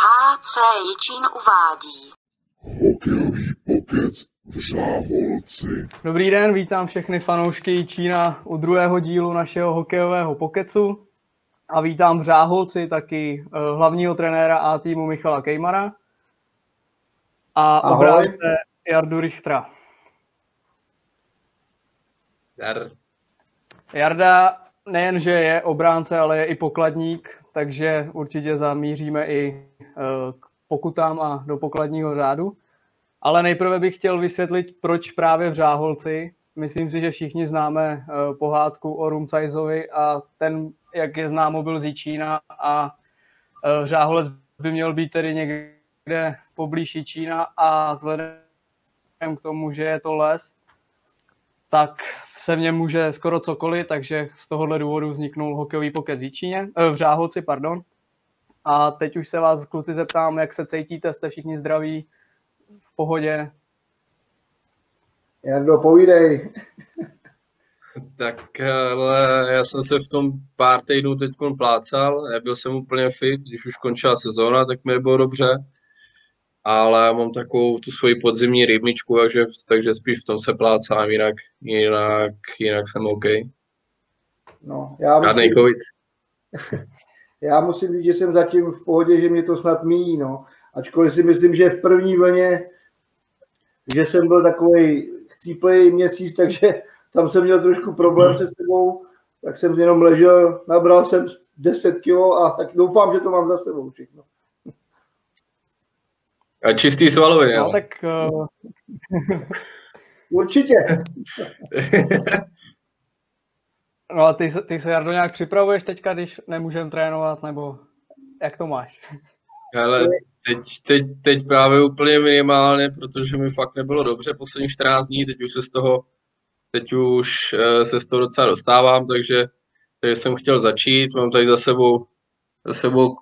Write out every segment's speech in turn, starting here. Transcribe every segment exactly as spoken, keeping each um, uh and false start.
há cé Jičín uvádí hokejový pokec v Řáholci. Dobrý den, vítám všechny fanoušky Jičína u druhého dílu našeho hokejového pokecu a vítám v Řáholci taky hlavního trenéra A týmu Michala Kejmara a obránce Jardu Richtera. Dar. Jarda nejenže je obránce, ale je i pokladník, takže určitě zamíříme i k pokutám a do pokladního řádu. Ale nejprve bych chtěl vysvětlit, proč právě v Řáholci. Myslím si, že všichni známe pohádku o Rumcajzovi a ten, jak je známo, byl z Jičína a Řáholec by měl být tedy někde poblíž Jičína a vzhledem k tomu, že je to les, tak se v něm může skoro cokoliv, takže z tohohle důvodu vzniknul hokejový pokec v Jičíně, v Řáholci, pardon. A teď už se vás, kluci, zeptám, jak se cítíte, jste všichni zdraví, v pohodě? Jardo, povídej. Tak, ale já jsem se v tom pár týdnů teď plácal, nebyl jsem úplně fit, když už končila sezóna, tak mi nebylo dobře. Ale mám takovou tu svoji podzimní rybničku, takže, takže spíš v tom se plácám, jinak, jinak, jinak jsem OK. No, já Žádnej musím, COVID. Já musím říct, že jsem zatím v pohodě, že mě to snad míjí, no. Ačkoliv si myslím, že v první vlně, že jsem byl takovej chcíplej měsíc, takže tam jsem měl trošku problém hmm. se sebou, tak jsem jenom ležel, nabral jsem deset kilo a tak doufám, že to mám za sebou všechno. A čistý svaloviny. No, tak, uh... Určitě. No a ty, ty se, Jardo, nějak připravuješ teďka, když nemůžeme trénovat, nebo jak to máš? Ale teď, teď, teď právě úplně minimálně, protože mi fakt nebylo dobře posledních čtrnáct dní, teď už se z toho, teď už se z toho docela dostávám, takže, takže jsem chtěl začít, mám tady za sebou, za sebou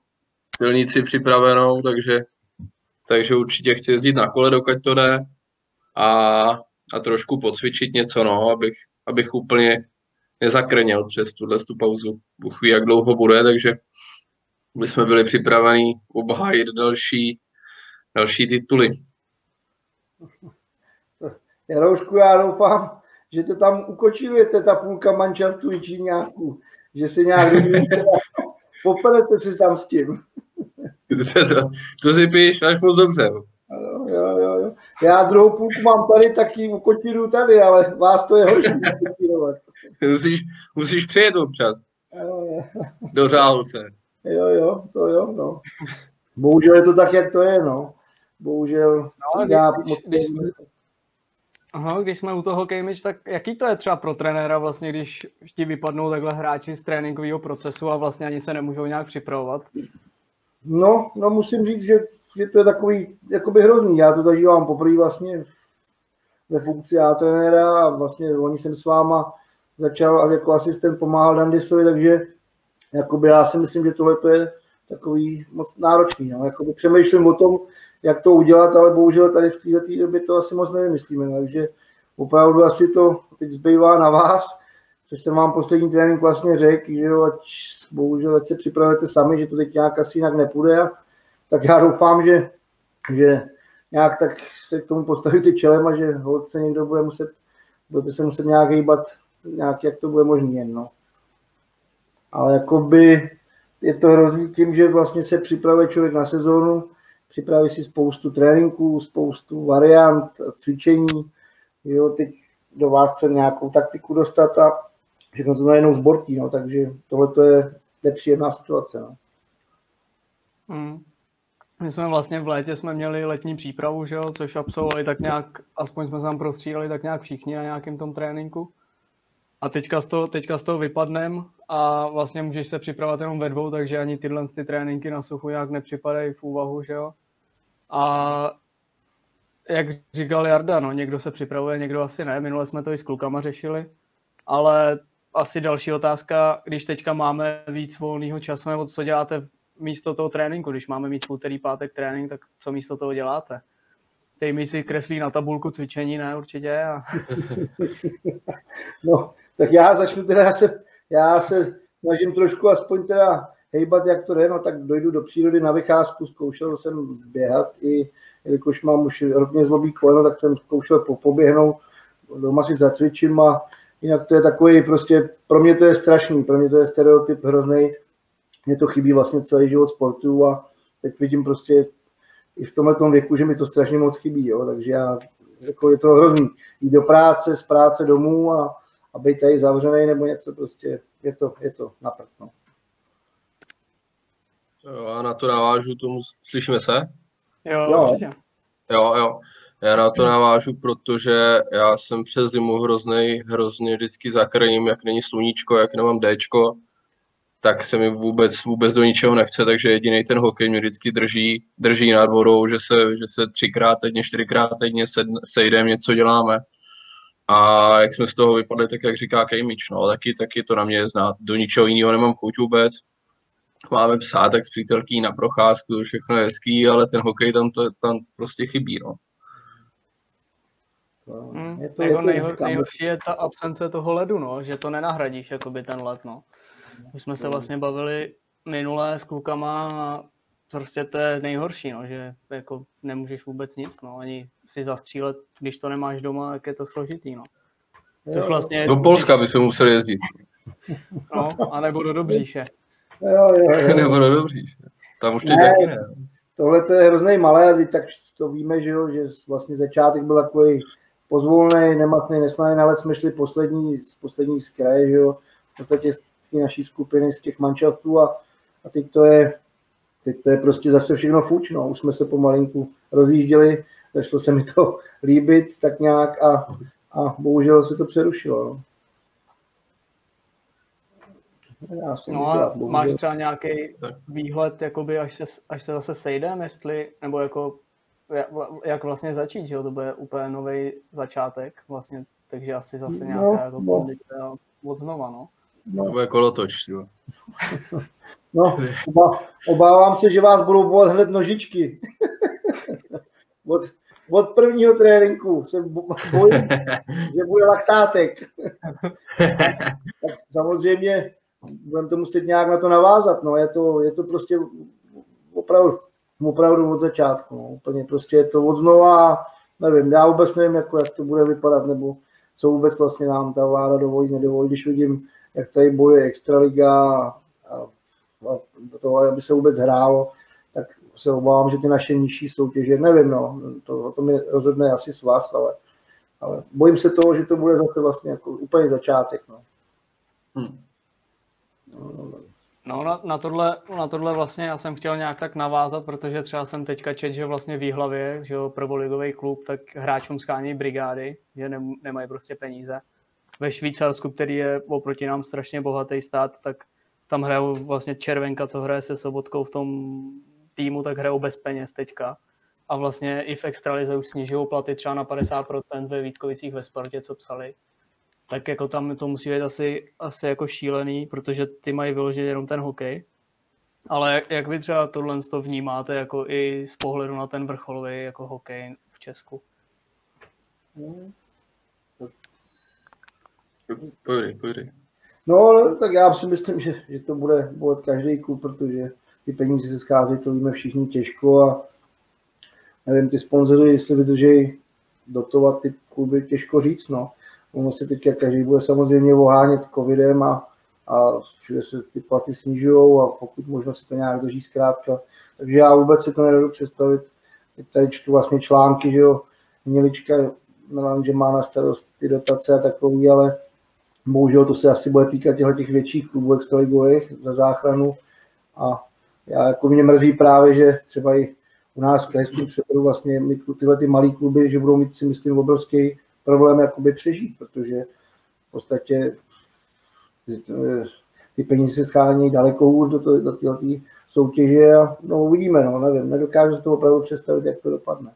silnici připravenou, takže Takže určitě chci jezdit na kole, dokud to jde, a, a trošku pocvičit něco, no, abych, abych úplně nezakrněl přes tuhle tu pauzu. Bůh ví, jak dlouho bude, takže bychom byli připraveni obhájit další, další tituly. Jaroušku, já doufám, že to tam ukočilujete, ta půlka manšaftu Jičíňáků, že se nějak poperete si tam s tím. To, to, to si píš, až moc dobře. Jo, jo, jo. Já druhou půlku mám tady, tak ji ukotíruju tady, ale vás to je horší ukotírovat. Musíš, musíš přijet občas. Jo, jo. Do Řáholce. Jo, jo, to jo, no. Bohužel je to tak, jak to je, no. Bohužel. No, když, když, když, jsme, aha, když jsme u toho Kejmič, tak jaký to je třeba pro trenéra vlastně, když ti vypadnou takhle hráči z tréninkového procesu a vlastně ani se nemůžou nějak připravovat? No, no musím říct, že, že to je takový jakoby hrozný. Já to zažívám poprvé vlastně ve funkci já trenéra a vlastně oni jsem s váma začal a jako asistent pomáhal Nandisovi, takže jakoby já si myslím, že tohle to je takový moc náročný. No. Jakoby přemýšlím o tom, jak to udělat, ale bohužel tady v této době to asi moc nevymyslíme. No. Takže opravdu asi to teď zbývá na vás, což jsem vám poslední trénink vlastně řekl, že jo, ať, bohužel ať se připravujete sami, že to teď nějak asi jinak nepůjde. Tak já doufám, že, že nějak tak se k tomu postavíte čelem a že se někdo bude muset, budete se muset nějak hýbat, nějak jak to bude možný jen. No. Ale jakoby je to hrozný tím, že vlastně se připravuje člověk na sezónu, připraví si spoustu tréninků, spoustu variant, cvičení, jo, teď do vás chce nějakou taktiku dostat a všechno to najednou zbortí, no, takže tohle je nepříjemná situace. No. Hmm. My jsme vlastně v létě jsme měli letní přípravu, že jo, což absolvovali tak nějak, aspoň jsme se tam prostřídali tak nějak všichni na nějakém tom tréninku. A teďka z toho, teďka z toho vypadnem a vlastně můžeš se připravovat jenom ve dvou, takže ani tyhle ty tréninky na suchu nějak nepřipadají v úvahu, že jo. A jak říkal Jarda, no, někdo se připravuje, někdo asi ne, minule jsme to i s klukama řešili. Ale asi další otázka, když teďka máme víc volného času, nebo co děláte místo toho tréninku, když máme mít v úterý, pátek trénink, tak co místo toho děláte? Teď mi si kreslí na tabulku cvičení, ne určitě. A... No, tak já začnu teda, já jsem, já se snažím trošku aspoň teda hejbat, jak to jde, no tak dojdu do přírody na vycházku, zkoušel jsem běhat i, jelikož mám už hodně zlobý koleno, tak jsem zkoušel poběhnout, doma si zacvičím a jinak to je takový prostě, pro mě to je strašný, pro mě to je stereotyp hroznej, mě to chybí vlastně celý život sportu a teď vidím prostě i v tomhle tom věku, že mi to strašně moc chybí, jo, takže já, jako je to hrozný, jít do práce, z práce domů a, a být tady zavřený nebo něco prostě, je to, je to na prd, no. Jo, a na to navážu tomu, slyšíme se? Jo, jo, jo, jo. Já na to navážu, protože já jsem přes zimu hroznej, hrozně vždycky zakrním, jak není sluníčko, jak nemám déčko, tak se mi vůbec, vůbec do ničeho nechce, takže jediný ten hokej mě vždycky drží, drží nad vodou, že se, že se třikrát týdně, čtyřikrát týdně sejdeme, něco děláme. A jak jsme z toho vypadli, tak jak říká Kejmič, no, taky, taky to na mě je znát. Do ničeho jiného nemám chuť vůbec. Máme psátek s přítelky na procházku, všechno je hezký, ale ten hokej tam, to, tam prostě chybí, no. Hmm, je to, jako je to, nejhor, nejhorší je ta absence toho ledu, no, že to nenahradíš, jakoby ten led, no. Už jsme se vlastně bavili minule s klukama a prostě to je nejhorší, no, že jako nemůžeš vůbec nic, no, ani si zastřílet, když to nemáš doma, tak je to složitý, no. Což vlastně... Do Polska by se musel jezdit. No, anebo do Dobříše. Jo, jo, jo. Nebo do Dobříše, tam už teď ne, taky ne. Tohle to je hrozný malé, tak to víme, že, jo, že vlastně začátek byl takový pozvolný, nematný, neslavný, ale jsme šli poslední, poslední z kraje, že jo, v podstatě naší skupiny, z těch manšaftů a, a teď, to je, teď to je prostě zase všechno fuč, no. Už jsme se pomalinku rozjížděli, začalo se mi to líbit tak nějak a, a bohužel se to přerušilo. No. Já jsem no a dělat, máš třeba nějaký výhled, jakoby, až, se, až se zase sejdeme, jestli, nebo jako, jak vlastně začít, že jo? To bude úplně nový začátek, vlastně, takže asi zase nějaká no, no. Jako, od znova, no. No. To bude kolotoč, jo. No, obávám se, že vás budou bovat hned nožičky. Od, od prvního tréninku se bojím, že bude laktátek. Tak samozřejmě budeme to muset nějak na to navázat, no. Je to, je to prostě opravdu, opravdu od začátku, no. Úplně prostě je to od znova, nevím, já vůbec nevím, jako, jak to bude vypadat, nebo co vůbec vlastně nám ta vláda dovolí, nedovolí, když vidím, jak tady bojuje Extraliga a, a tohle, aby se vůbec hrálo, tak se obávám, že ty naše nižší soutěže, nevím, no, to, o tom je rozhodne asi svaz, ale, ale bojím se toho, že to bude zase vlastně jako úplně začátek, no. Hmm. No, na, na, tohle, na tohle vlastně já jsem chtěl nějak tak navázat, protože třeba jsem teďka četl, že vlastně v Jihlavě, že jo, prvoligový klub, tak hráčům skání brigády, že nem, nemají prostě peníze. Ve Švýcarsku, který je oproti nám strašně bohatý stát, tak tam hrajou vlastně Červenka, co hraje se Sobotkou v tom týmu, tak hrajou bez peněz teďka. A vlastně i v extralize už snižují platy třeba na padesát procent ve Vítkovicích ve Spartě, co psali. Tak jako tam to musí být asi, asi jako šílený, protože ty mají vyložit jenom ten hokej. Ale jak, jak vy třeba tohle to vnímáte jako i z pohledu na ten vrcholový jako hokej v Česku? Hmm. Pojď, pojď. No, tak já si myslím, že, že to bude bolet každý klub, protože ty peníze se schází, to víme všichni těžko a nevím, ty sponzoři, jestli vydrží dotovat ty kluby, těžko říct, no. Ono se teďka každý bude samozřejmě ohánět covidem a, a všude se ty platy snižujou a pokud možno se to nějak drží zkrátka. Takže já vůbec se to nedodu představit. Teď tady čtu vlastně články, že jo, Mělička, nevím, že má na starost ty dotace a takový, ale bohužel to se asi bude týkat těch větších klubů extraligových za záchranu a já jako mě mrzí právě, že třeba i u nás v krajském přeboru vlastně tyhle ty malý kluby, že budou mít si myslím obrovský problém jakoby přežít, protože v podstatě ty peníze se schánějí daleko hůř do, do této soutěže a no uvidíme, no nevím, nedokážu si to opravdu představit, jak to dopadne.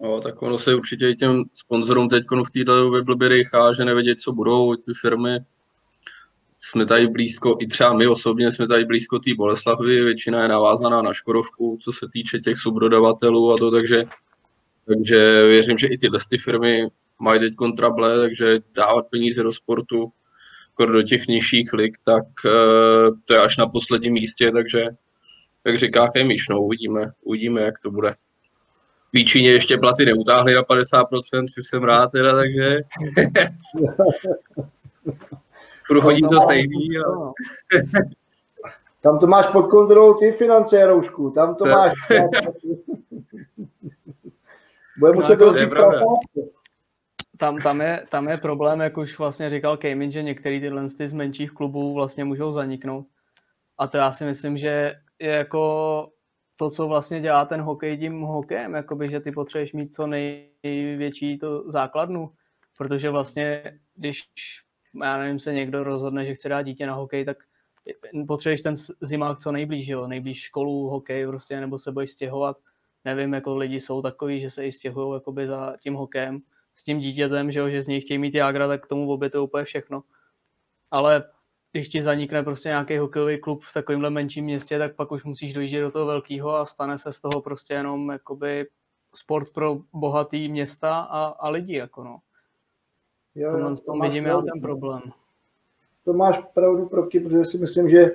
No, tak ono se určitě i těm sponzorům teď v této době blbě rejchá, že nevědět, co budou ty firmy. Jsme tady blízko, i třeba my osobně jsme tady blízko té Boleslavy, většina je navázaná na Škodovku, co se týče těch subdodavatelů a to, takže, takže věřím, že i tyhle ty firmy mají teď trable, takže dávat peníze do sportu do těch nižších lig, tak uh, to je až na posledním místě, takže tak říká Kejmíš, no, uvidíme, uvidíme, jak to bude. V Jičíně ještě platy neutáhly na padesát procent, což jsem rád teda, takže prohodím to stejný. A... tam to máš pod kontrolou ty finance, Roušku, tam to máš. Bude muset no, rozdělit tam, tam, je, tam je problém, jak už vlastně říkal Kejmin, že některé tyhle z menších klubů vlastně můžou zaniknout. A to já si myslím, že je jako to, co vlastně dělá ten hokej tím hokejem, jakoby, že ty potřebuješ mít co největší to základnu, protože vlastně, když já nevím, se někdo rozhodne, že chce dát dítě na hokej, tak potřebuješ ten zimák co nejblíž, jo? Nejblíž školu, hokej prostě, nebo se budeš stěhovat. Nevím, jako lidi jsou takový, že se i stěhují jakoby za tím hokejem, s tím dítětem, že, jo? Že z něj chtějí mít jágra, tak k tomu obětují úplně všechno. Ale když ti zanikne prostě nějaký hokejový klub v takovémhle menším městě, tak pak už musíš dojíždět do toho velkého a stane se z toho prostě jenom jakoby sport pro bohatý města a, a lidi. Jako no. Jo, jo, to vidím já ten problém. To máš pravdu, Proky, protože si myslím, že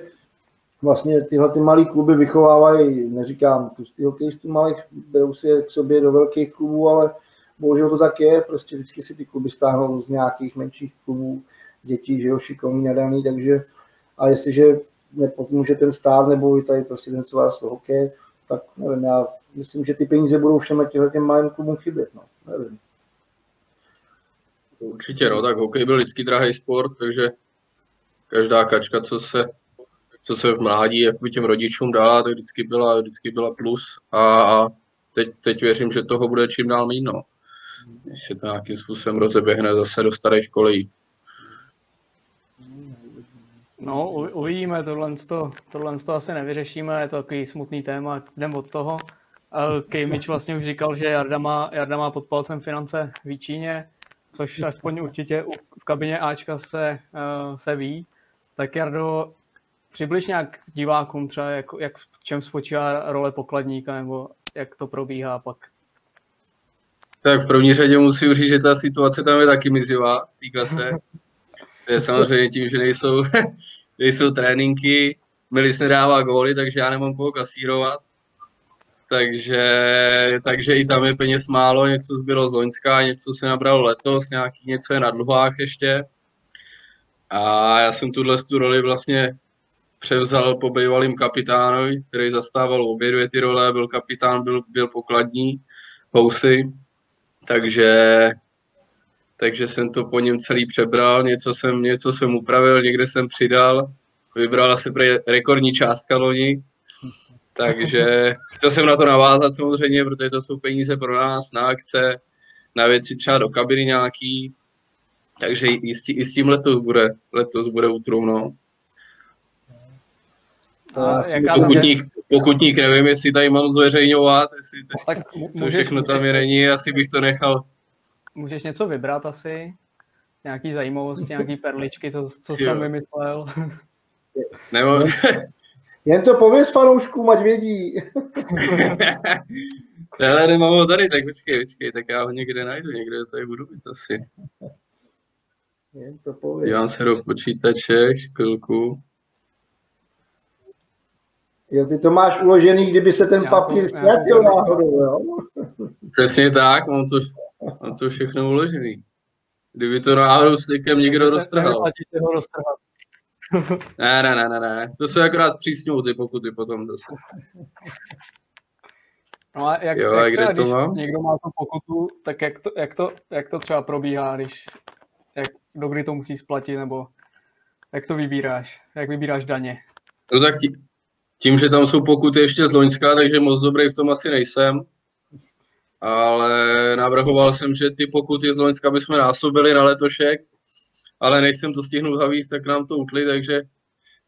vlastně tyhle ty malý kluby vychovávají, neříkám pustý hokejistů malých, berou si je k sobě do velkých klubů, ale bohužel to tak je, prostě vždycky si ty kluby stáhnou z nějakých menších klubů, dětí, že jo, šikovní, nadaný, takže a jestliže nepomůže ten stát nebo i tady prostě ten svaz hokeje, tak nevím, já myslím, že ty peníze budou všem těhle těm malým klubům chybět, no, nevím. Určitě, no, tak hokej byl vždycky drahý sport, takže každá kačka, co se, co se v mládí jakoby těm rodičům dala, tak vždycky byla, vždycky byla plus a teď, teď věřím, že toho bude čím dál míň, no. Když se to nějakým způsobem rozeběhne zase do starých kolejí. No, uvidíme, tohle, tohle to asi nevyřešíme, je to takový smutný téma, jdem od toho. Kejmič vlastně už říkal, že Jarda má, Jarda má pod palcem finance v Jičíně, což aspoň určitě v kabině Ačka se, se ví. Tak Jardo, přibliž nějak divákům třeba, jak, jak, v čem spočívá role pokladníka, nebo jak to probíhá pak? Tak v první řadě musím říct, že ta situace tam je taky mizivá v té klase. Samozřejmě tím, že nejsou, nejsou tréninky, Milis nedává góly, takže já nemám koho kasírovat. Takže, takže i tam je peněz málo, něco zbylo z loňska, něco se nabralo letos, nějaký něco je na dluhách ještě. A já jsem tuhle tu roli vlastně převzal po bývalým kapitánovi, který zastával obě dvě ty role, byl kapitán, byl, byl pokladní, housy, takže... takže jsem to po něm celý přebral, něco jsem, něco jsem upravil, někde jsem přidal, vybral asi pre, rekordní částka loni, takže chtěl jsem na to navázat samozřejmě, protože to jsou peníze pro nás, na akce, na věci třeba do kabiny nějaký, takže i s, i s tím letos bude, letos bude útrumno. Pokutník, pokutník, nevím, jestli tady mám zveřejňovat, jestli tady, co všechno tam je není, asi bych to nechal. Můžeš něco vybrat asi, nějaký zajímavosti, nějaký perličky, co, co jsi tam vymyslel. Nemám. Jen to pověz fanouškům, ať vědí. Hele, nemám ho tady, tak počkej, počkej, tak já ho někde najdu, někde tady budu být asi. Jen to pověz. Dívám se do počítače, chvilku. Jo, ty to máš uložený, kdyby se ten já papír ztratil náhodou, jo? Přesně tak, mám to, mám to všechno uložený. Kdyby to náhodou s klikem někdo roztrhal. Ne, ne, ne, ne, ne, to se akorát zpřísňují ty pokuty potom zase. No a jak, jo, jak třeba, když mám? Někdo má tu pokutu, tak jak to, jak to, jak to třeba probíhá, když, jak, dokdy to musí splatit, nebo jak to vybíráš, jak vybíráš daně? No tak ti... Tím, že tam jsou pokuty ještě z loňska, takže moc dobrý v tom asi nejsem. Ale navrhoval jsem, že ty pokuty z loňska bychom násobili na letošek, ale než jsem to stihnul zavíst, tak nám to utli, takže,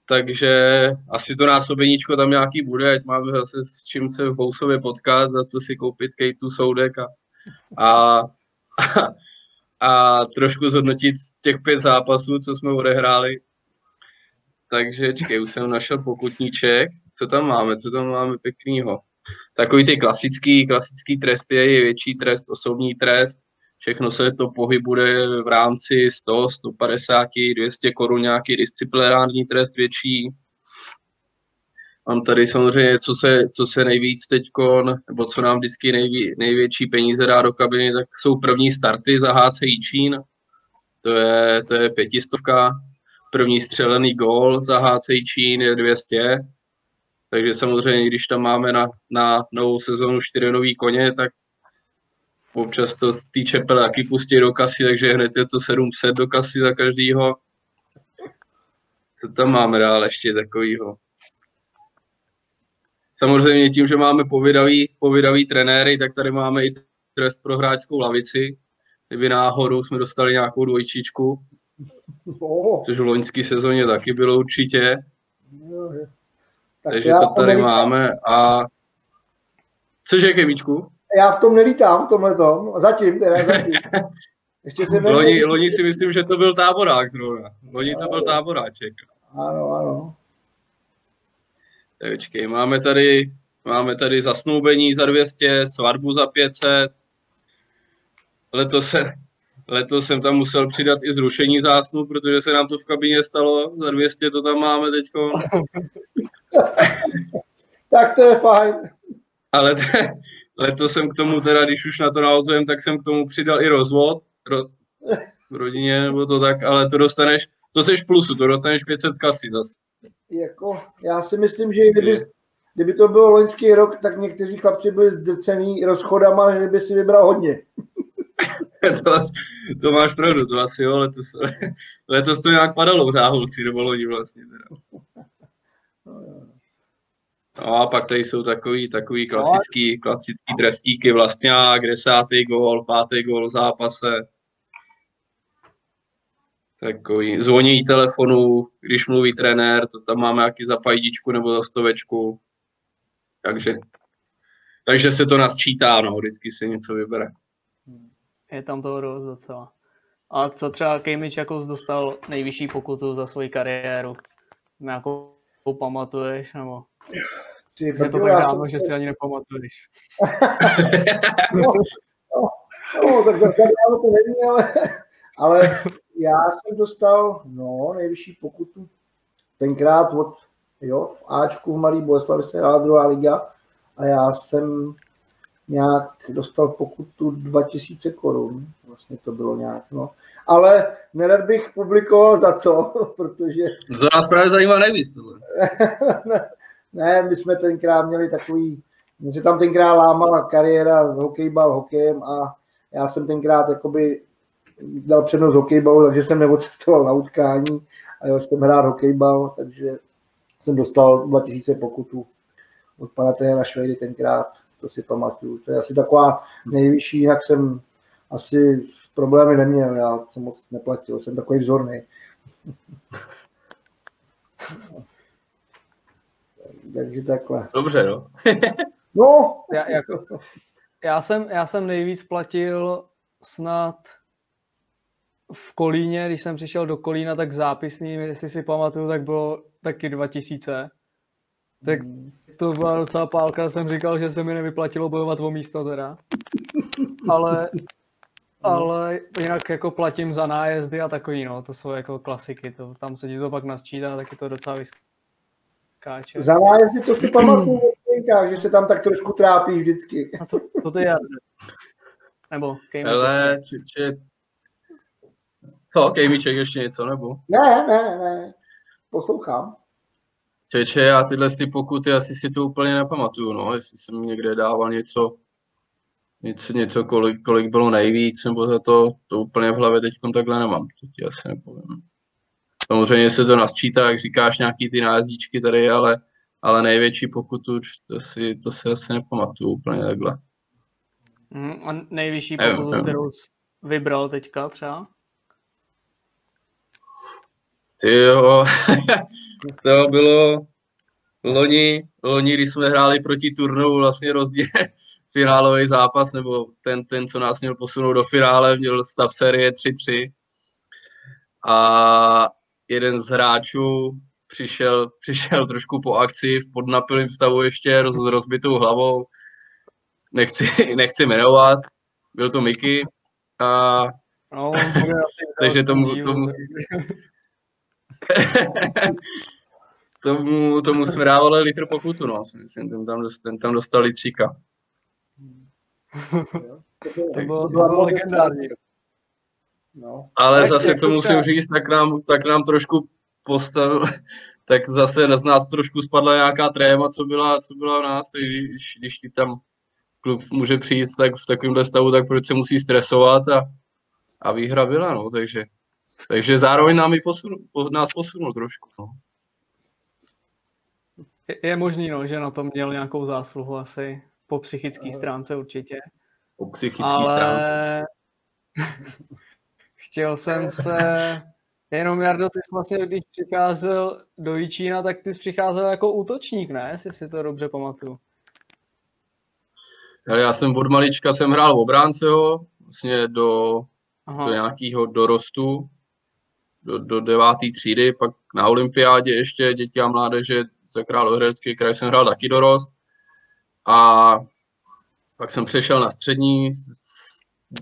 takže asi to násobeníčko tam nějaký bude, ať máme zase s čím se v Housově potkat, za co si koupit kejtu, soudek a, a, a, a trošku zhodnotit těch pět zápasů, co jsme odehráli. Takže čekej, už jsem našel pokutníček. Co tam máme, co tam máme pěknýho? Takový ty klasický, klasický trest je, je větší trest, osobní trest, Všechno se to pohybuje v rámci sto, sto padesát, dvě stě korun, nějaký disciplinární trest větší. Mám tady samozřejmě, co se, co se nejvíc teďkon, nebo co nám vždycky nejví, největší peníze dá do kabiny, tak jsou první starty za H C Jičín. To je, to je pětistovka. První střelený gól za H C Jičín je dvě stě. Takže samozřejmě, když tam máme na, na novou sezonu čtyři nový koně, tak občas to z té čepele taky pustí do kasy, takže hned je to sedm set do kasy za každýho. Co tam máme dál ještě takovýho? Samozřejmě tím, že máme povědavý, povědavý trenéry, tak tady máme i trest pro hráčskou lavici. Kdyby náhodou jsme dostali nějakou dvojčičku, což v loňské sezóně taky bylo určitě. Tak takže to tady nelítám. Máme a... Což je, Kevíčku? Já v tom nelítám, v tomhletom. Zatím, teda zatím. Ještě se loni, loni si myslím, že to byl táborák zrovna. Loni to byl táboráček. Ano, ano. Počkej, máme tady, máme tady zasnoubení za dvě stě, svatbu za pět set. Letos, se, letos jsem tam musel přidat i zrušení zásnub, protože se nám to v kabině stalo. Za dvě stě to tam máme teďko. Tak to je fajn. Ale t- letos jsem k tomu teda, když už na to navazujem, tak jsem k tomu přidal i rozvod. Ro- rodině nebo to tak, ale to dostaneš, to seš plusu, to dostaneš pět set kasy zase. Jako, já si myslím, že kdyby, kdyby to byl loňský rok, tak někteří chlapci byli zdrcený rozchodama, že by si vybral hodně. to, to máš pravdu, to asi jo, letos, letos to nějak padalo v Řáholci, nebo loni vlastně. Teda. No a pak tady jsou takový, takový klasický, klasický trestíky vlastně, desátý gól, pátý gól v zápase. Takový zvoní telefonu, když mluví trenér, to tam máme jaký za pajdičku nebo za stovečku. Takže, takže se to nasčítá, no, vždycky se něco vybere. Je tam toho dost docela. A co třeba Kejmič jakou dostal nejvyšší pokutu za svoji kariéru? Nějakou pamatuješ, nebo... Ty, to tak dávno, že si ani nepamatuješ. no, no, no, tak dávno to nevím, ale... ale... Já jsem dostal, no, nejvyšší pokutu tenkrát od, jo, v Ačku v Malý Boleslavi se hrála druhá liga a já jsem nějak dostal pokutu dva tisíce korun, vlastně to bylo nějak, no. Ale nerad bych publikoval za co, protože... Za nás právě zajímá nejvíc. Ne, my jsme tenkrát měli takový, že tam tenkrát lámala kariéra, hokejbal, hokejem a já jsem tenkrát jakoby... dal přednost hokejbalu, takže jsem neodcestoval na utkání a jel jsem hrát hokejbal, takže jsem dostal dva tisíce pokutu od pana trenéra Švejdy tenkrát, to si pamatuju. To je asi taková nejvyšší, jinak jsem asi problémy neměl, já jsem moc neplatil, jsem takový vzorný. Takže takhle. Dobře, no. No! Já, jako, já, jsem, já jsem nejvíc platil snad v Kolíně, když jsem přišel do Kolína, tak zápisný, jestli si pamatuju, tak bylo taky dva tisíce. Tak to byla docela pálka, jsem říkal, že se mi nevyplatilo bojovat o místo teda. Ale, ale jinak jako platím za nájezdy a takový, no, to jsou jako klasiky, to, tam se ti to pak nasčítá, taky to docela vyskáče. Za nájezdy to si pamatuju, že se tam tak trošku trápí vždycky. A co, co to je? Nebo Kejmar? Ale, no, Kejmíček, ještě něco, nebo? Ne, ne, ne, poslouchám. Čeče, já tyhle ty pokuty asi si to úplně nepamatuju, no, jestli jsem někde dával něco, něco, něco kolik, kolik bylo nejvíc, nebo za to, to úplně v hlavě teďkom takhle nemám, to ti asi nepovím. Samozřejmě se to nasčítá, jak říkáš, nějaký ty nájezdíčky tady, ale, ale největší pokutu, to si, to si asi nepamatuju úplně takhle. Mm, a nejvyšší pokutu, nevím, kterou jsi vybral teďka třeba? Jo, to bylo loni, loni, když jsme hráli proti Turnovu, vlastně rozdíl finálový zápas, nebo ten, ten, co nás měl posunout do finále, měl stav série tři tři. A jeden z hráčů přišel, přišel trošku po akci, v podnapilém stavu ještě, roz, rozbitou hlavou. Nechci, nechci jmenovat, byl to Miky. A... No, takže tomu, tomu... tomu, tomu jsme dávali litr pokutu, no, si myslím, ten tam, ten tam dostal litříka. To bylo, to bylo legendární. No. Ale tak zase k tomu musím říct, tak nám, tak nám trošku postavil, tak zase z nás trošku spadla nějaká tréma, co byla, co byla v nás, když, když ti tam klub může přijít tak v takovémhle stavu, tak proč se musí stresovat a, a výhra byla, no, takže, takže zároveň nám i posunul, nás posunul trošku, no. Je, je možný, no, že na tom měl nějakou zásluhu asi po psychické stránce určitě. Po psychické ale... stránce. Chtěl jsem se, jenom Jardo, ty jsi vlastně, když přicházel do Jičína, tak ty jsi přicházel jako útočník, ne? Jestli si to dobře pamatuju. Hele, já jsem od malička jsem hrál v obránceho, vlastně do, do nějakého dorostu, do, do devátý třídy, pak na olympiádě ještě děti a mládeže za Královéhradecký kraj jsem hrál taky dorost a pak jsem přešel na střední,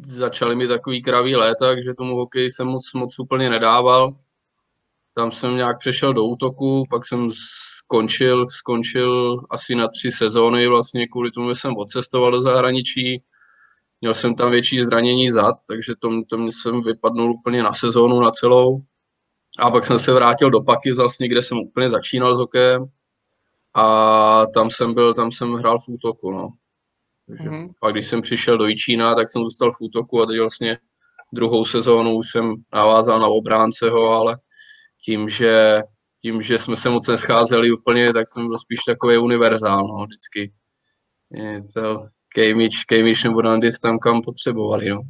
začaly mi takový kravý léta, takže tomu hokeji jsem moc, moc úplně nedával. Tam jsem nějak přešel do útoku, pak jsem skončil, skončil asi na tři sezóny, vlastně kvůli tomu jsem odcestoval do zahraničí. Měl jsem tam větší zranění zad, takže to, to mě jsem vypadnul úplně na sezónu, na celou. A pak jsem se vrátil do Paky, vlastně, kde jsem úplně začínal s hokejem. A tam jsem byl, tam jsem hrál v útoku, no. Takže mm-hmm. Pak když jsem přišel do Jičína, tak jsem zůstal v útoku a teď vlastně druhou sezónu už jsem navázal na obránceho, ale tím, že, tím, že jsme se moc nescházeli úplně, tak jsem byl spíš takový univerzál, no, vždycky. Kejmič, Kejmič nebo Nandis tam kam potřebovali, no.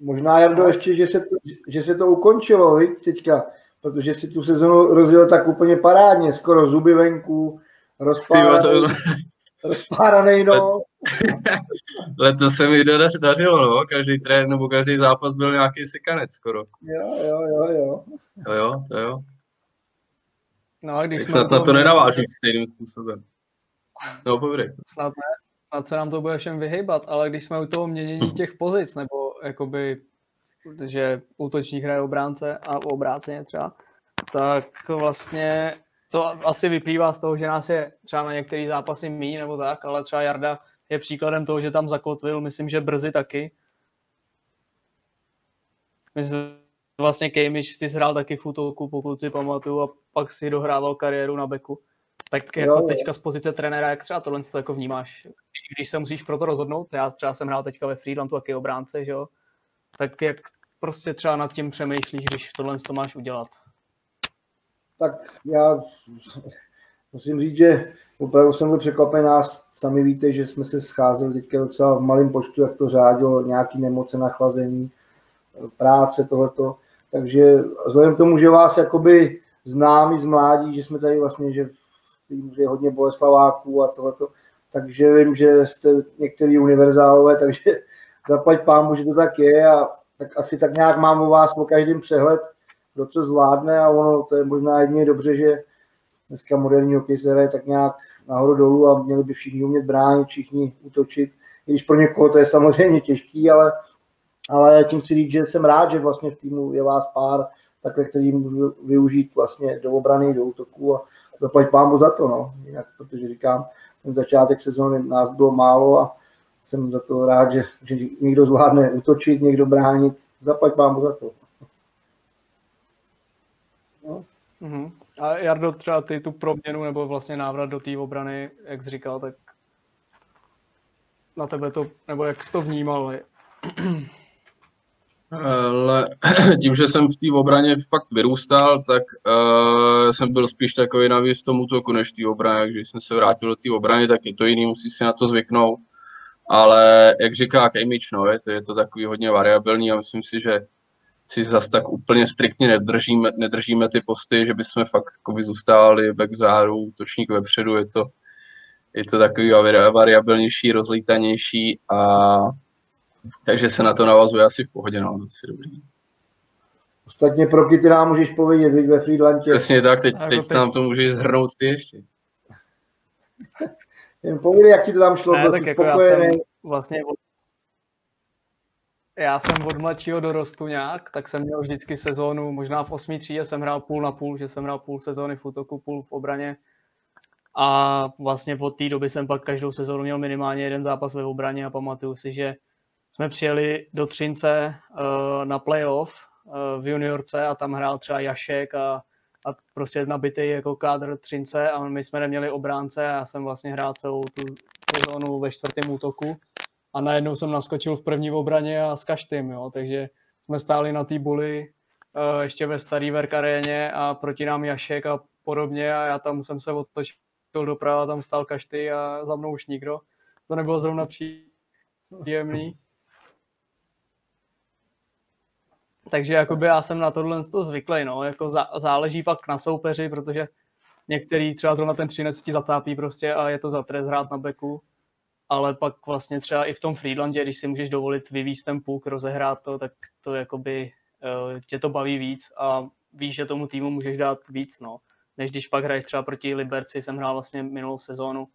Možná, Jardo, ještě, že se to, že se to ukončilo, viď, teďka, protože si tu sezonu rozjel tak úplně parádně, skoro zuby venku, rozpálený. Rozpáranej, no. Letos se mi dařilo, no. Každý trén nebo každý zápas byl nějaký sekanec skoro. Jo, jo, jo, jo. To jo, to jo. No a když tak snad na to nenavážu stejným způsobem. No, povědej. Snad ne, snad se nám to bude všem vyhýbat, ale když jsme u toho měnění těch pozic, nebo jakoby, že útočník hraje obránce a obráceně třeba, tak vlastně... To asi vyplývá z toho, že nás je třeba na některý zápasy míň nebo tak, ale třeba Jarda je příkladem toho, že tam zakotvil, myslím, že brzy taky. Myslím, vlastně Kejmiš, ty jsi hrál taky v útoku, pokud si pamatuju, a pak si dohrával kariéru na beku. Tak jako jo, teďka z pozice trenéra, jak třeba tohle to jako vnímáš? Když se musíš pro to rozhodnout, já třeba jsem hrál teďka ve Frýdlantu taky obránce, že jo? Tak jak prostě třeba nad tím přemýšlíš, když tohle to máš udělat? Tak já musím říct, že opravdu jsem byl překvapen, nás sami víte, že jsme se scházeli teďka docela v malém počtu, jak to řádilo, nějaký nemoce, nachlazení, práce, tohleto. Takže vzhledem k tomu, že vás jakoby známí z mládí, že jsme tady vlastně, že je hodně Boleslaváků a tohleto, takže vím, že jste některý univerzálové, takže zaplať pánbu, že to tak je a tak asi tak nějak mám o vás po každém přehled, kdo co zvládne a ono, to je možná jedině dobře, že dneska moderní hokej se hraje tak nějak nahoru dolů a měli by všichni umět bránit, všichni útočit, i když pro někoho to je samozřejmě těžký, ale, ale tím chci říct, že jsem rád, že vlastně v týmu je vás pár takhle, který můžu využít vlastně do obrany, do útoku a zaplať pánbu za to, no, jinak, protože říkám, ten začátek sezóny nás bylo málo a jsem za to rád, že, že někdo zvládne útočit, někdo bránit, zaplať pánbu za to. Uhum. A Jardo, třeba ty tu proměnu nebo vlastně návrat do té obrany, jak jsi říkal, tak na tebe to, nebo jak jsi to vnímal? Ale tím, že jsem v té obraně fakt vyrůstal, tak uh, jsem byl spíš takový navíc v tom útoku než v té obraně, takže když jsem se vrátil do té obrany, tak je to jiný, musí si na to zvyknout, ale jak říká Kejmič, no, je to, je to takový hodně variabilní a myslím si, že si zase tak úplně striktně nedržíme, nedržíme ty posty, že bychom fakt jakoby zůstávali back vzáru, útočník vepředu, je to, je to takový variabilnější, rozlítanější a takže se na to navazuje asi v pohodě, no, asi dobrý. Ostatně proky ty nám můžeš povědět, víš, ve Frýdlantě. Přesně tak, teď, teď nám to můžeš shrnout ty ještě. Jen pověděj, jak ti to tam šlo, ne, byl jsi spokojený. Vlastně já jsem od mladšího dorostu nějak, tak jsem měl vždycky sezónu, možná v osmý třídě jsem hrál půl na půl, že jsem hrál půl sezóny v útoku, půl v obraně. A vlastně od té doby jsem pak každou sezónu měl minimálně jeden zápas ve obraně a pamatuju si, že jsme přijeli do Třince na playoff v juniorce a tam hrál třeba Jašek a, a prostě nabitý jako kádr Třince a my jsme neměli obránce a já jsem vlastně hrál celou tu sezónu ve čtvrtém útoku a najednou jsem naskočil v první obraně a s každým, jo, takže jsme stáli na té buli ještě ve starý Werk aréně a proti nám Jašek a podobně a já tam jsem se odtočil doprava, tam stál každý a za mnou už nikdo. To nebylo zrovna příjemný. Takže jakoby já jsem na tohle zvyklý, no, jako zá, záleží pak na soupeři, protože některý třeba zrovna ten Třinec ti zatápí prostě a je to za trest hrát na beku, ale pak vlastně třeba i v tom Frýdlantě, když si můžeš dovolit vyvízt ten puk, rozehrát to, tak to jakoby tě to baví víc a víš, že tomu týmu můžeš dát víc, no, než když pak hraješ třeba proti Liberci, jsem hrál vlastně minulou sezónu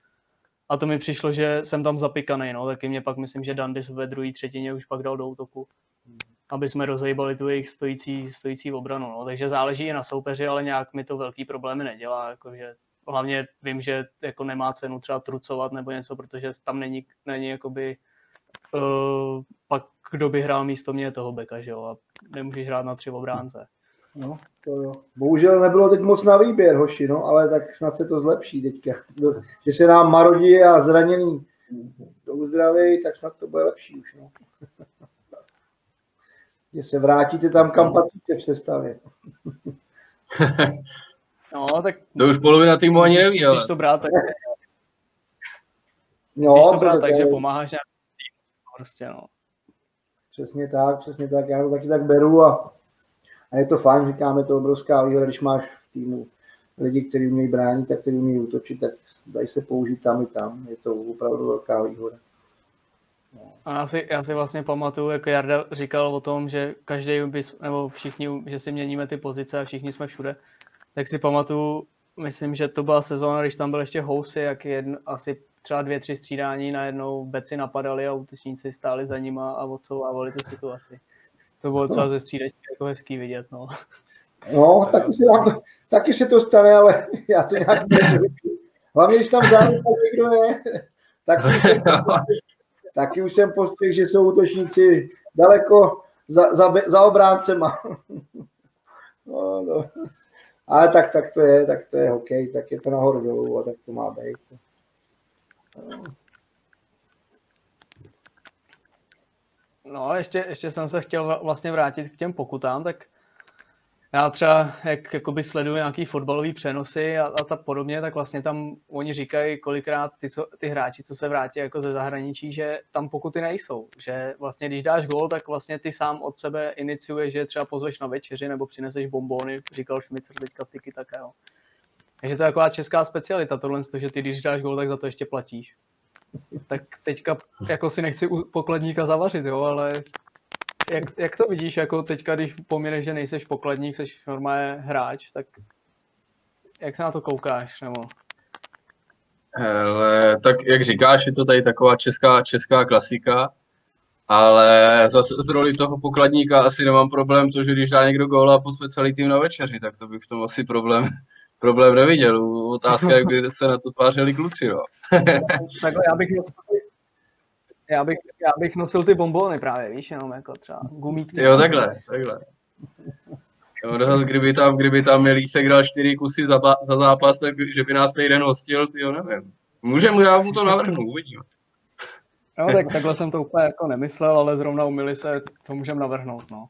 a to mi přišlo, že jsem tam zapikaný, no, taky mě pak myslím, že Nandis ve druhé třetině už pak dal do útoku, aby jsme rozejbali tu jejich stojící, stojící obranu, no. Takže záleží i na soupeři, ale nějak mi to velký problémy nedělá, jakože hlavně vím, že jako nemá cenu třeba trucovat nebo něco, protože tam není, není jakoby, uh, pak kdo by hrál místo mě toho beka, že jo, a nemůžeš hrát na tři obránce. No, to jo. Bohužel nebylo teď moc na výběr, hoši, no, ale tak snad se to zlepší teďka, že se nám marodí a zraněný do uzdraví, tak snad to bude lepší už, no. Že se vrátíte tam, kam patříte v sestavě. No, tak to už polovina týmu ani neví, musíš, ale... Musíš to brát, tak... no, musíš to brát, takže pomáháš nějakým týmu, prostě, no. Přesně tak, přesně tak, já to taky tak beru a, a je to fajn, říkáme to obrovská výhoda, když máš v týmu lidi, kteří umějí bránit a kteří umějí útočit, tak dají se použít tam i tam, je to opravdu velká výhoda. A já si, já si vlastně pamatuju, jak Jarda říkal o tom, že každý, nebo všichni, že si měníme ty pozice a všichni jsme všude, tak si pamatuju, myslím, že to byla sezóna, když tam byl ještě housy, jak jedn, asi třeba dvě, tři střídání, najednou beci napadali a útočníci stáli za nima a odsouvávali tu situaci. To bylo třeba ze střídačky jako hezký vidět, no. No, taky se, to, taky se to stane, ale já to nějak nevím. Hlavně, když tam zároveň někdo ne, tak taky už jsem postihl, že jsou útočníci daleko za, za, za obráncema. No, no. Ale tak, tak to je, tak to je hokej, tak je to nahoru dolů a tak to má být. No a ještě, ještě jsem se chtěl vlastně vrátit k těm pokutám, tak já třeba, jak jakoby sleduju nějaký fotbalový přenosy a, a tak podobně, tak vlastně tam oni říkají kolikrát ty, co, ty hráči, co se vrátí jako ze zahraničí, že tam pokuty nejsou. Že vlastně když dáš gól, tak vlastně ty sám od sebe iniciuješ, že třeba pozveš na večeři nebo přineseš bombóny, říkal Šmicer teďka v Tiki Taka, jo. Takže to je taková česká specialita tohle, že ty když dáš gól, tak za to ještě platíš. Tak teďka jako si nechci u pokladníka zavařit, jo, ale... Jak, jak to vidíš, jako teďka, když poměreš, že nejseš pokladník, jsi normálně hráč, tak jak se na to koukáš, nebo? Hele, tak jak říkáš, je to tady taková česká, česká klasika, ale zase z roli toho pokladníka asi nemám problém, což když dá někdo góla a pozve celý tým na večeři, tak to bych v tom asi problém, problém neviděl. Otázka, jak by se na to tvářili kluci, no. Takhle, já bych Já bych, já bych nosil ty bombóny právě, víš, jenom jako třeba gumítky. Jo, takhle, takhle. Jo, kdyby tam, kdyby tam Milísek dal čtyři kusy za, za zápas, tak že by nás týden hostil, tyjo, nevím. Můžem, já mu to navrhnu, uvidím. No, tak takhle jsem to úplně jako nemyslel, ale zrovna u Milise to můžem navrhnout, no.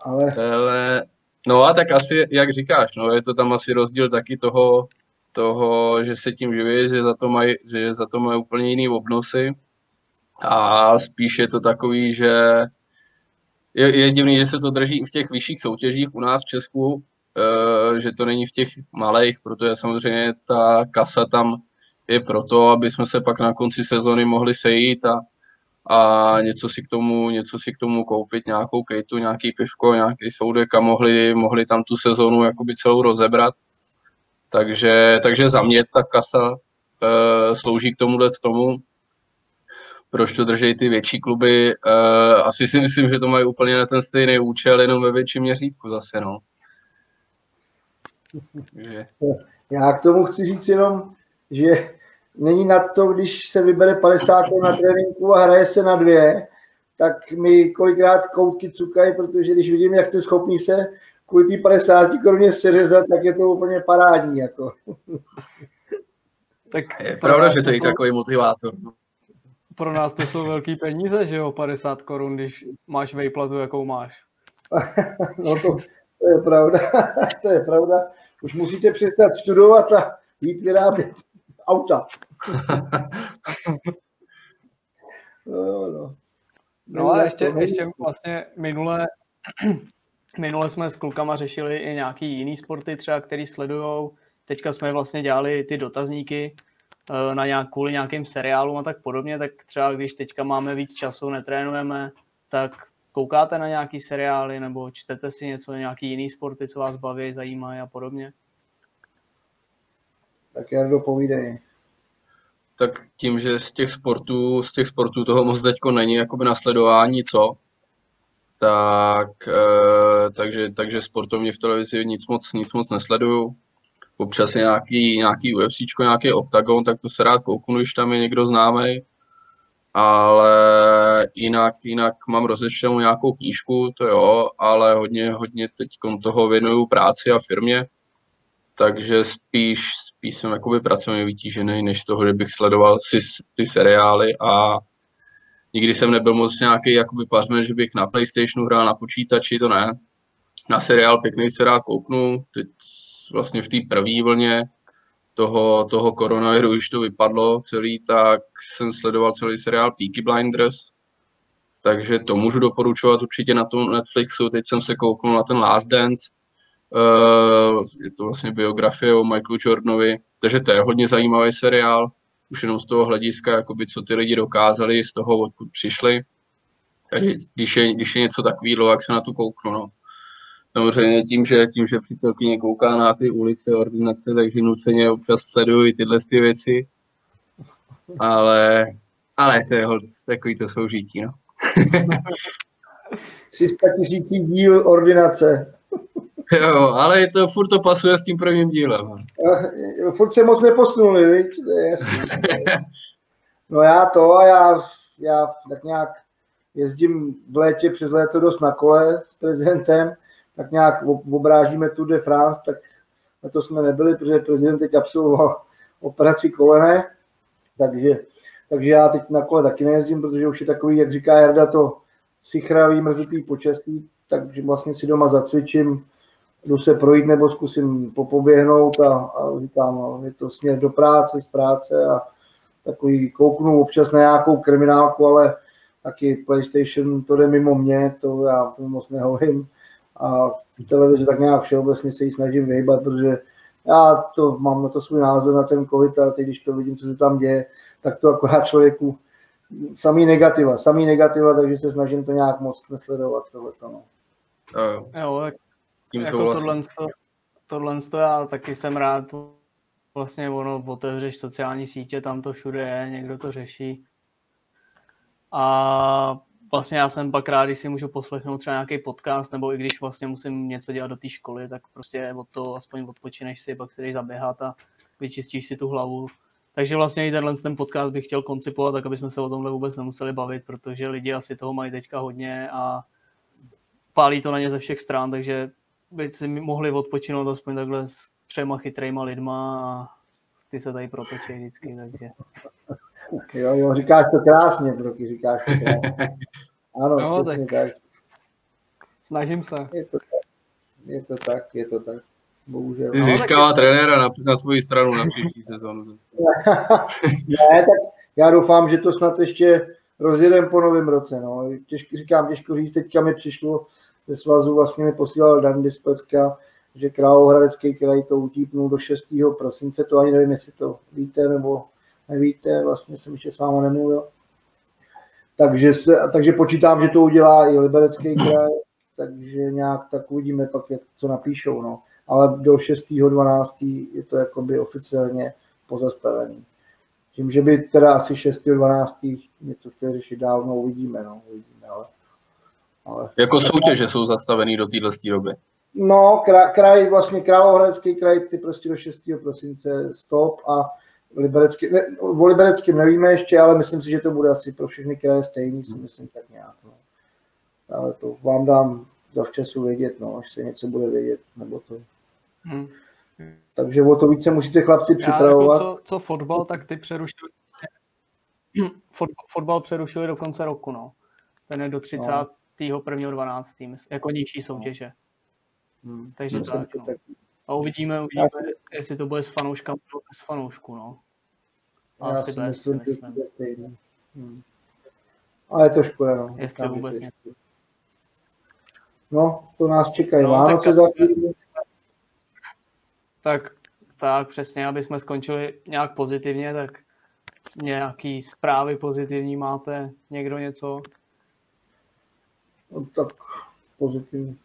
ale... ale... No a tak asi, jak říkáš, no, je to tam asi rozdíl taky toho, toho, že se tím živí, že za to mají, že za to mají úplně jiný obnosy a spíš je to takový, že je, je divný, že se to drží i v těch vyšších soutěžích u nás v Česku, že to není v těch malých, protože samozřejmě ta kasa tam je proto, aby jsme se pak na konci sezony mohli sejít a, a něco si k tomu, něco si k tomu koupit, nějakou kejtu, nějaký pivko, nějaký soudek a mohli, mohli tam tu sezonu jakoby celou rozebrat. Takže, takže za mě ta kasa e, slouží k tomuhle tomu. proč to držejí ty větší kluby. Uh, asi si myslím, že to mají úplně na ten stejný účel, jenom ve větším měřítku zase, no. Že. Já k tomu chci říct jenom, že není nad to, když se vybere padesát na tréninku a hraje se na dvě, tak mi kolikrát koutky cukají, protože když vidím, jak jste schopni se kvůli té padesáti koruně seřezat, tak je to úplně parádní. Jako. Tak je pravda, že to je takový motivátor. Pro nás to jsou velký peníze, že jo, padesát korun, když máš výplatu, jakou máš. No to, to je pravda, to je pravda. Už musíte přestat studovat a jít vyrábět auta. No, no. No a ještě, ještě vlastně minule, minule jsme s klukama řešili i nějaký jiný sporty třeba, který sledujou. Teďka jsme vlastně dělali ty dotazníky na nějak, kvůli nějakým seriálům a tak podobně, tak třeba když teďka máme víc času, netrénujeme, tak koukáte na nějaký seriály nebo čtete si něco, nějaký jiný sporty, co vás baví, zajímají a podobně? Tak já dopovídej. Tak tím, že z těch sportů, z těch sportů toho moc teďko není jakoby nasledování, co? Tak, e, takže, takže sportovně v televizi nic moc, nic moc nesleduju. Občas je nějaký, nějaký UFCčko, nějaký Octagon, tak to se rád kouknu, když tam je někdo známý. Ale jinak, jinak mám rozečtenou nějakou knížku, to jo, ale hodně, hodně teď toho věnuju práci a firmě. Takže spíš, spíš jsem jakoby pracovně vytížený, než z toho, že bych sledoval si ty seriály a nikdy jsem nebyl moc nějaký jakoby pařmen, že bych na PlayStationu hrál, na počítači, to ne. Na seriál pěkný se rád kouknu, teď vlastně v té první vlně toho, toho koronaviru, když to vypadlo celý, tak jsem sledoval celý seriál Peaky Blinders, takže to můžu doporučovat určitě na tom Netflixu, teď jsem se kouknul na ten Last Dance, je to vlastně biografie o Michaelu Jordanovi, takže to je hodně zajímavý seriál, už jenom z toho hlediska, jakoby, co ty lidi dokázali, z toho, odkud přišli. Takže když je, když je něco takovýhle, jak se na to kouknu, no. Samozřejmě tím, že, tím, že přítelkyně kouká na ty ulice, ordinace, takže nuceně občas sleduji tyhle ty věci, ale, ale to je hod, takový to soužití, no. tři sta tisíc díl ordinace. Jo, ale je to, furt to pasuje s tím prvním dílem. Jo, furt se moc neposunuli, viď? No já to a já, já tak nějak jezdím v létě přes léto dost na kole s prezidentem, tak nějak obrážíme Tour de France, tak na to jsme nebyli, protože prezident teď absolvoval operaci kolene, takže, takže já teď na kole taky nejezdím, protože už je takový, jak říká Jarda, to sichravý, mrzutý počasí, takže vlastně si doma zacvičím, jdu se projít nebo zkusím popoběhnout a, a říkám, je to směr do práce, z práce a takový kouknu občas na nějakou kriminálku, ale taky PlayStation, to jde mimo mě, to já to moc nehovím a v televizi tak nějak všeobecně se jí snažím vyhýbat, protože já to mám na to svůj názor na ten COVID a teď, když to vidím, co se tam děje, tak to akorát člověku samý negativa, samý negativa, takže se snažím to nějak moc nesledovat tohleto, no. Jo, tak jako tohle to já taky jsem rád, vlastně ono, otevřeš sociální sítě, tam to všude je, někdo to řeší. A vlastně já jsem pak rád, když si můžu poslechnout třeba nějaký podcast, nebo i když vlastně musím něco dělat do té školy, tak prostě od toho aspoň odpočineš si, pak si jdeš zaběhat a vyčistíš si tu hlavu. Takže vlastně i tenhle ten podcast bych chtěl koncipovat tak, aby jsme se o tomhle vůbec nemuseli bavit, protože lidi asi toho mají teďka hodně a pálí to na ně ze všech stran, takže by si mohli odpočinout aspoň takhle s třema chytrejma lidma a ty se tady protočí vždycky, takže... Jo, jo, říkáš to krásně, Broky, říkáš to krásně. Ano, no, přesně tak. tak. Snažím se. Je to tak, je to tak, je to tak. Bohužel. Ty získává no, trenéra na, na svoji stranu na příští sezónu. Ne, tak já doufám, že to snad ještě rozjedem po novém roce. No. Těžko, říkám, těžko říct, teďka mi přišlo ze svazu, vlastně mi posílal Nandis podka, že Královéhradecký kraj to utípnul do šestého prosince, to ani nevím, jestli to víte nebo nevíte, vlastně jsem ještě s váma nemluvil. Takže, se, takže počítám, že to udělá i Liberecký kraj, takže nějak tak uvidíme pak, jak, co napíšou. No. Ale do šestého prosince je to jakoby oficiálně pozastavený. Tím, že by teda asi šestého dvanáctého něco chtěli řešit dál, no uvidíme, no, uvidíme, ale... ale... Jako soutěže jsou zastavený do téhle doby. No, kraj, kraj vlastně Královéhradecký kraj, ty prostě do šestého prosince stop a liberecký, ne, o libereckém nevíme ještě, ale myslím si, že to bude asi pro všechny kraje stejný, si myslím tak nějak, no. Ale to vám dám zavčasu vědět, no, až se něco bude vědět, nebo to... Hmm. Takže o to více musíte chlapci připravovat. Já, jako co, co fotbal, tak ty přerušili. Fotbal přerušili do konce roku, no. Ten je do třicátého prvního dvanáctého jako nižší soutěže. No. Takže no, tak, no. A uvidíme, uvidíme, já jestli to bude s fanouškama nebo bez fanoušku, no. A já si myslím, že to bude stejné. Hmm. Ale je to škoda, no. Jestli vůbec je to. No, to nás čekají. No, Vánoce za chvíli. Tak, tak přesně, aby jsme skončili nějak pozitivně, tak nějaký zprávy pozitivní máte? Někdo něco? No, tak pozitivní.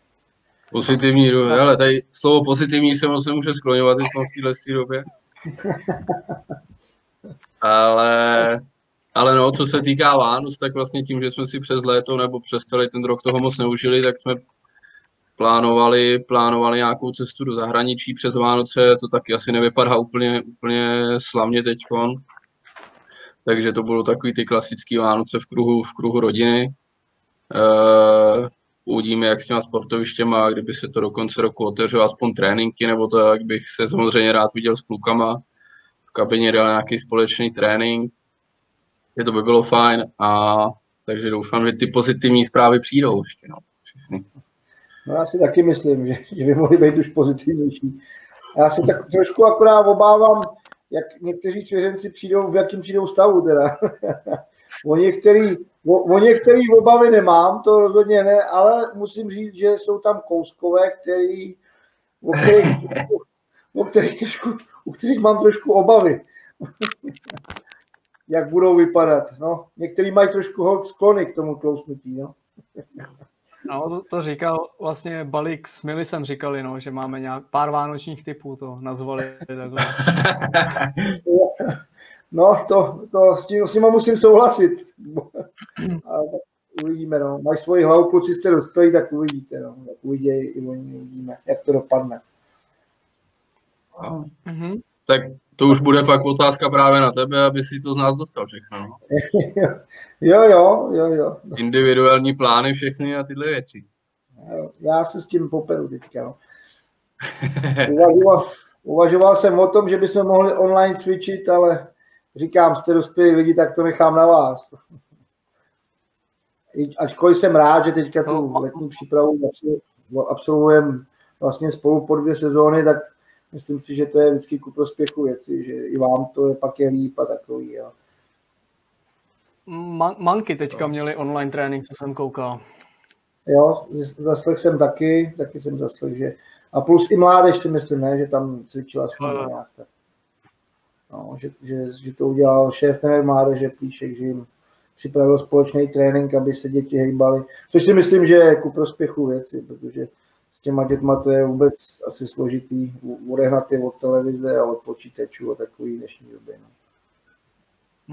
Pozitivní, ale tady slovo pozitivní se moc nemůže skloňovat v této době. Ale, ale no, co se týká Vánoc, tak vlastně tím, že jsme si přes léto nebo přes celý ten rok toho moc neužili, tak jsme Plánovali, plánovali nějakou cestu do zahraničí přes Vánoce, to taky asi nevypadá úplně, úplně slavně teďkon. Takže to bylo takový ty klasický Vánoce v kruhu, v kruhu rodiny. Uh, uvidíme, jak s těma sportovištěma, kdyby se to do konce roku otevřelo, aspoň tréninky, nebo tak bych se samozřejmě rád viděl s klukama. V kabině dělal nějaký společný trénink, je to by bylo fajn, a takže doufám, že ty pozitivní zprávy přijdou ještě, no, všechny. No, já si taky myslím, že, že by mohly být už pozitivnější. Já se tak trošku akorát obávám, jak někteří svěřenci přijdou, v jakým přijdou stavu teda. O některý, o, o některý obavy nemám, to rozhodně ne, ale musím říct, že jsou tam kouskové, který, o, kterých, o, kterých trošku, o kterých mám trošku obavy. Jak budou vypadat. No. Některý mají trošku sklony k tomu klousnutí. No. No, to, to říkal vlastně balík s Milisem, říkali, no, že máme nějak pár vánočních typů, to nazvali takhle. No, to, to s tím, s tím musím souhlasit. Ale uvidíme, no. Mají svoji hlavu, kluci jste dospělí, tak uvidíte, no. Tak uvidějí i oni, uvidíme, jak to dopadne. No. Mm-hmm. Tak to už bude pak otázka právě na tebe, aby si to z nás dostal všechno. No. Jo, jo, jo, jo. Individuální plány všechny a tyhle věci. Já se s tím poperu teďka. No. Uvažoval, uvažoval jsem o tom, že bychom mohli online cvičit, ale říkám, jste dospělí lidi, tak to nechám na vás. Ačkoliv jsem rád, že teďka tu letní přípravu absolvujeme vlastně spolu po dvě sezóny, tak myslím si, že to je vždycky ku prospěchu věci, že i vám to je pak je líp a takový. Jo. Man- manky teďka měli online trénink, co jsem koukal. Jo, zaslech jsem taky, taky jsem zaslech, že... A plus i mládež si myslím, ne, že tam cvičila s nimi nějak tak. No, že, že, že to udělal šéf trenér mládeže Plíšek, že jim připravil společný trénink, aby se děti hejbaly. Což si myslím, že je ku prospěchu věci, protože s těma dětma to je vůbec asi složitý odehnat je od televize a od počítačů a takový dnešní době. No.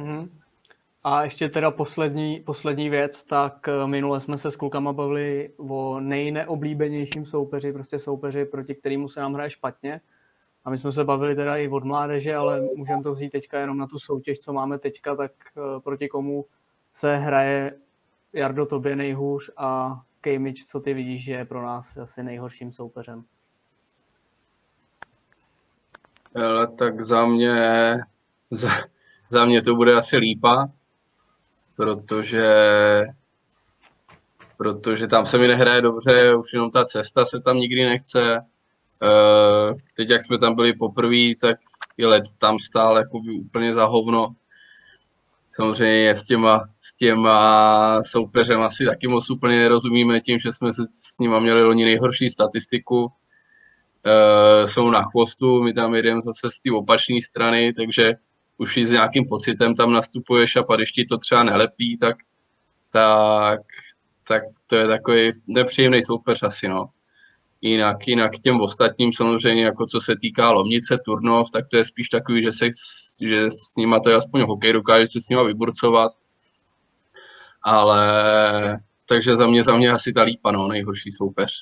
Mm-hmm. A ještě teda poslední, poslední věc, tak minule jsme se s klukama bavili o nejneoblíbenějším soupeři, prostě soupeři, proti kterému se nám hraje špatně. A my jsme se bavili teda i od mládeže, ale můžeme to vzít teďka jenom na tu soutěž, co máme teďka, tak proti komu se hraje, Jardo, tobě nejhůř a Kejmič, co ty vidíš, že je pro nás asi nejhorším soupeřem? Hele, tak za mě, za, za mě to bude asi Lípa, protože, protože tam se mi nehraje dobře, už jenom ta cesta se tam nikdy nechce. Teď, jak jsme tam byli poprvé, tak i let tam stál jakoby úplně za hovno. Samozřejmě s těma, s těma soupeřem asi taky moc úplně nerozumíme tím, že jsme se s nima měli loni nejhorší statistiku. E, jsou na chvostu, my tam jedeme zase z té opačné strany, takže už i s nějakým pocitem tam nastupuješ a pak když ti to třeba nelepí, tak, tak, tak to je takový nepříjemný soupeř asi. No. Jinak, jinak těm ostatním samozřejmě, jako co se týká Lomnice, Turnov, tak to je spíš takový, že, se, že s nima to je aspoň hokej, dokáže se s nima vyburcovat. Ale takže za mě, za mě asi ta Lípa, no, nejhorší soupeř.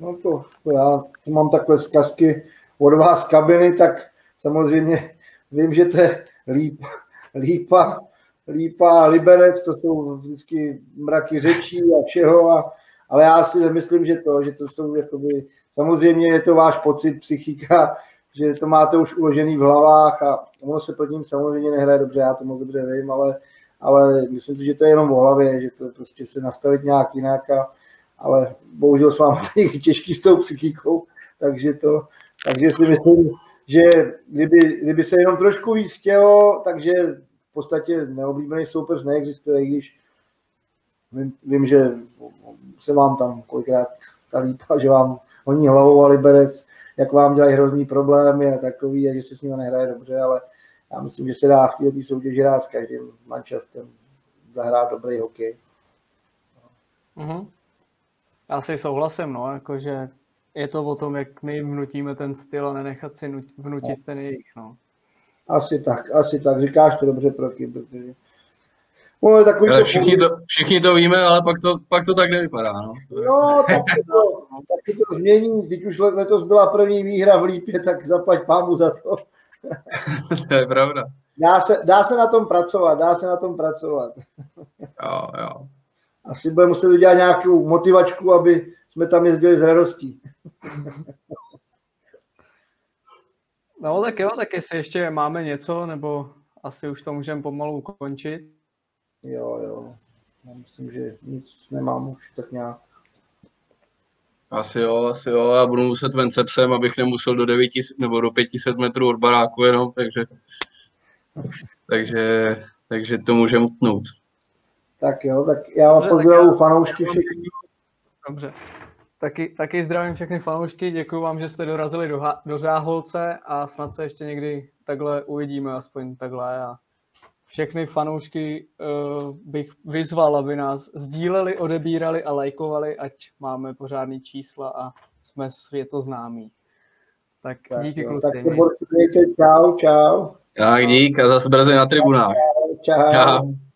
No to, to já to mám takové zkazky od vás kabiny, tak samozřejmě vím, že to je Lípa, Lípa, Lípa, Liberec, to jsou vždycky mraky řečí a všeho, a, ale já si myslím, že to, že to jsou jakoby, samozřejmě je to váš pocit, psychika, že to máte už uložený v hlavách a ono se pod ním samozřejmě nehraje dobře, já to moc dobře vím, ale, ale myslím si, že to je jenom v hlavě, že to prostě se nastavit nějak jinak, a, ale bohužel s vámi tady těžký s tou psychikou, takže to, takže si myslím, že kdyby, kdyby se jenom trošku víc chtělo, takže v podstatě neoblíbený soupeř neexistuje, i když vím, vím, že se vám tam kolikrát ta Lípa, že vám honí hlavou a Liberec, jak vám dělají hrozný problémy a takový, a že se s nimi nehraje dobře, ale já myslím, že se dá v této soutěži hrát s každým manšaftem, zahrát dobrý hokej. Mm-hmm. Já si souhlasím, no, jakože je to o tom, jak my vnutíme ten styl a nenechat si vnutit no. ten jejich, no. Asi tak, asi tak, říkáš to dobře, proky, protože... No, takový to... Všichni, to, všichni to víme, ale pak to, pak to tak nevypadá, no. No, tak to, tak to změní, když už letos byla první výhra v Lípě, tak zaplať pámu za to. To je pravda. Dá se, dá se na tom pracovat, dá se na tom pracovat. Jo, jo. Asi budeme muset udělat nějakou motivačku, aby jsme tam jezdili s radostí. No tak jo, tak jestli ještě máme něco, nebo asi už to můžeme pomalu ukončit. Jo, jo. Já myslím, že nic nemám už tak nějak. Asi jo, asi jo. Já budu muset ven se psem, abych nemusel do devět set nebo do pět set metrů od baráku jenom, takže, takže, takže to můžeme utnout. Tak jo, tak já vás pozdravuju fanoušky všichni. Dobře. Taky, taky zdravím všechny fanoušky, děkuji vám, že jste dorazili do, ha- do Řáholce a snad se ještě někdy takhle uvidíme, aspoň takhle. A všechny fanoušky uh, bych vyzval, aby nás sdíleli, odebírali a lajkovali, ať máme pořádný čísla a jsme světoznámí. Tak, tak díky, jo, kluci. Tak čau, čau. Tak dík a zase brzy na tribunách. Čau. čau. čau.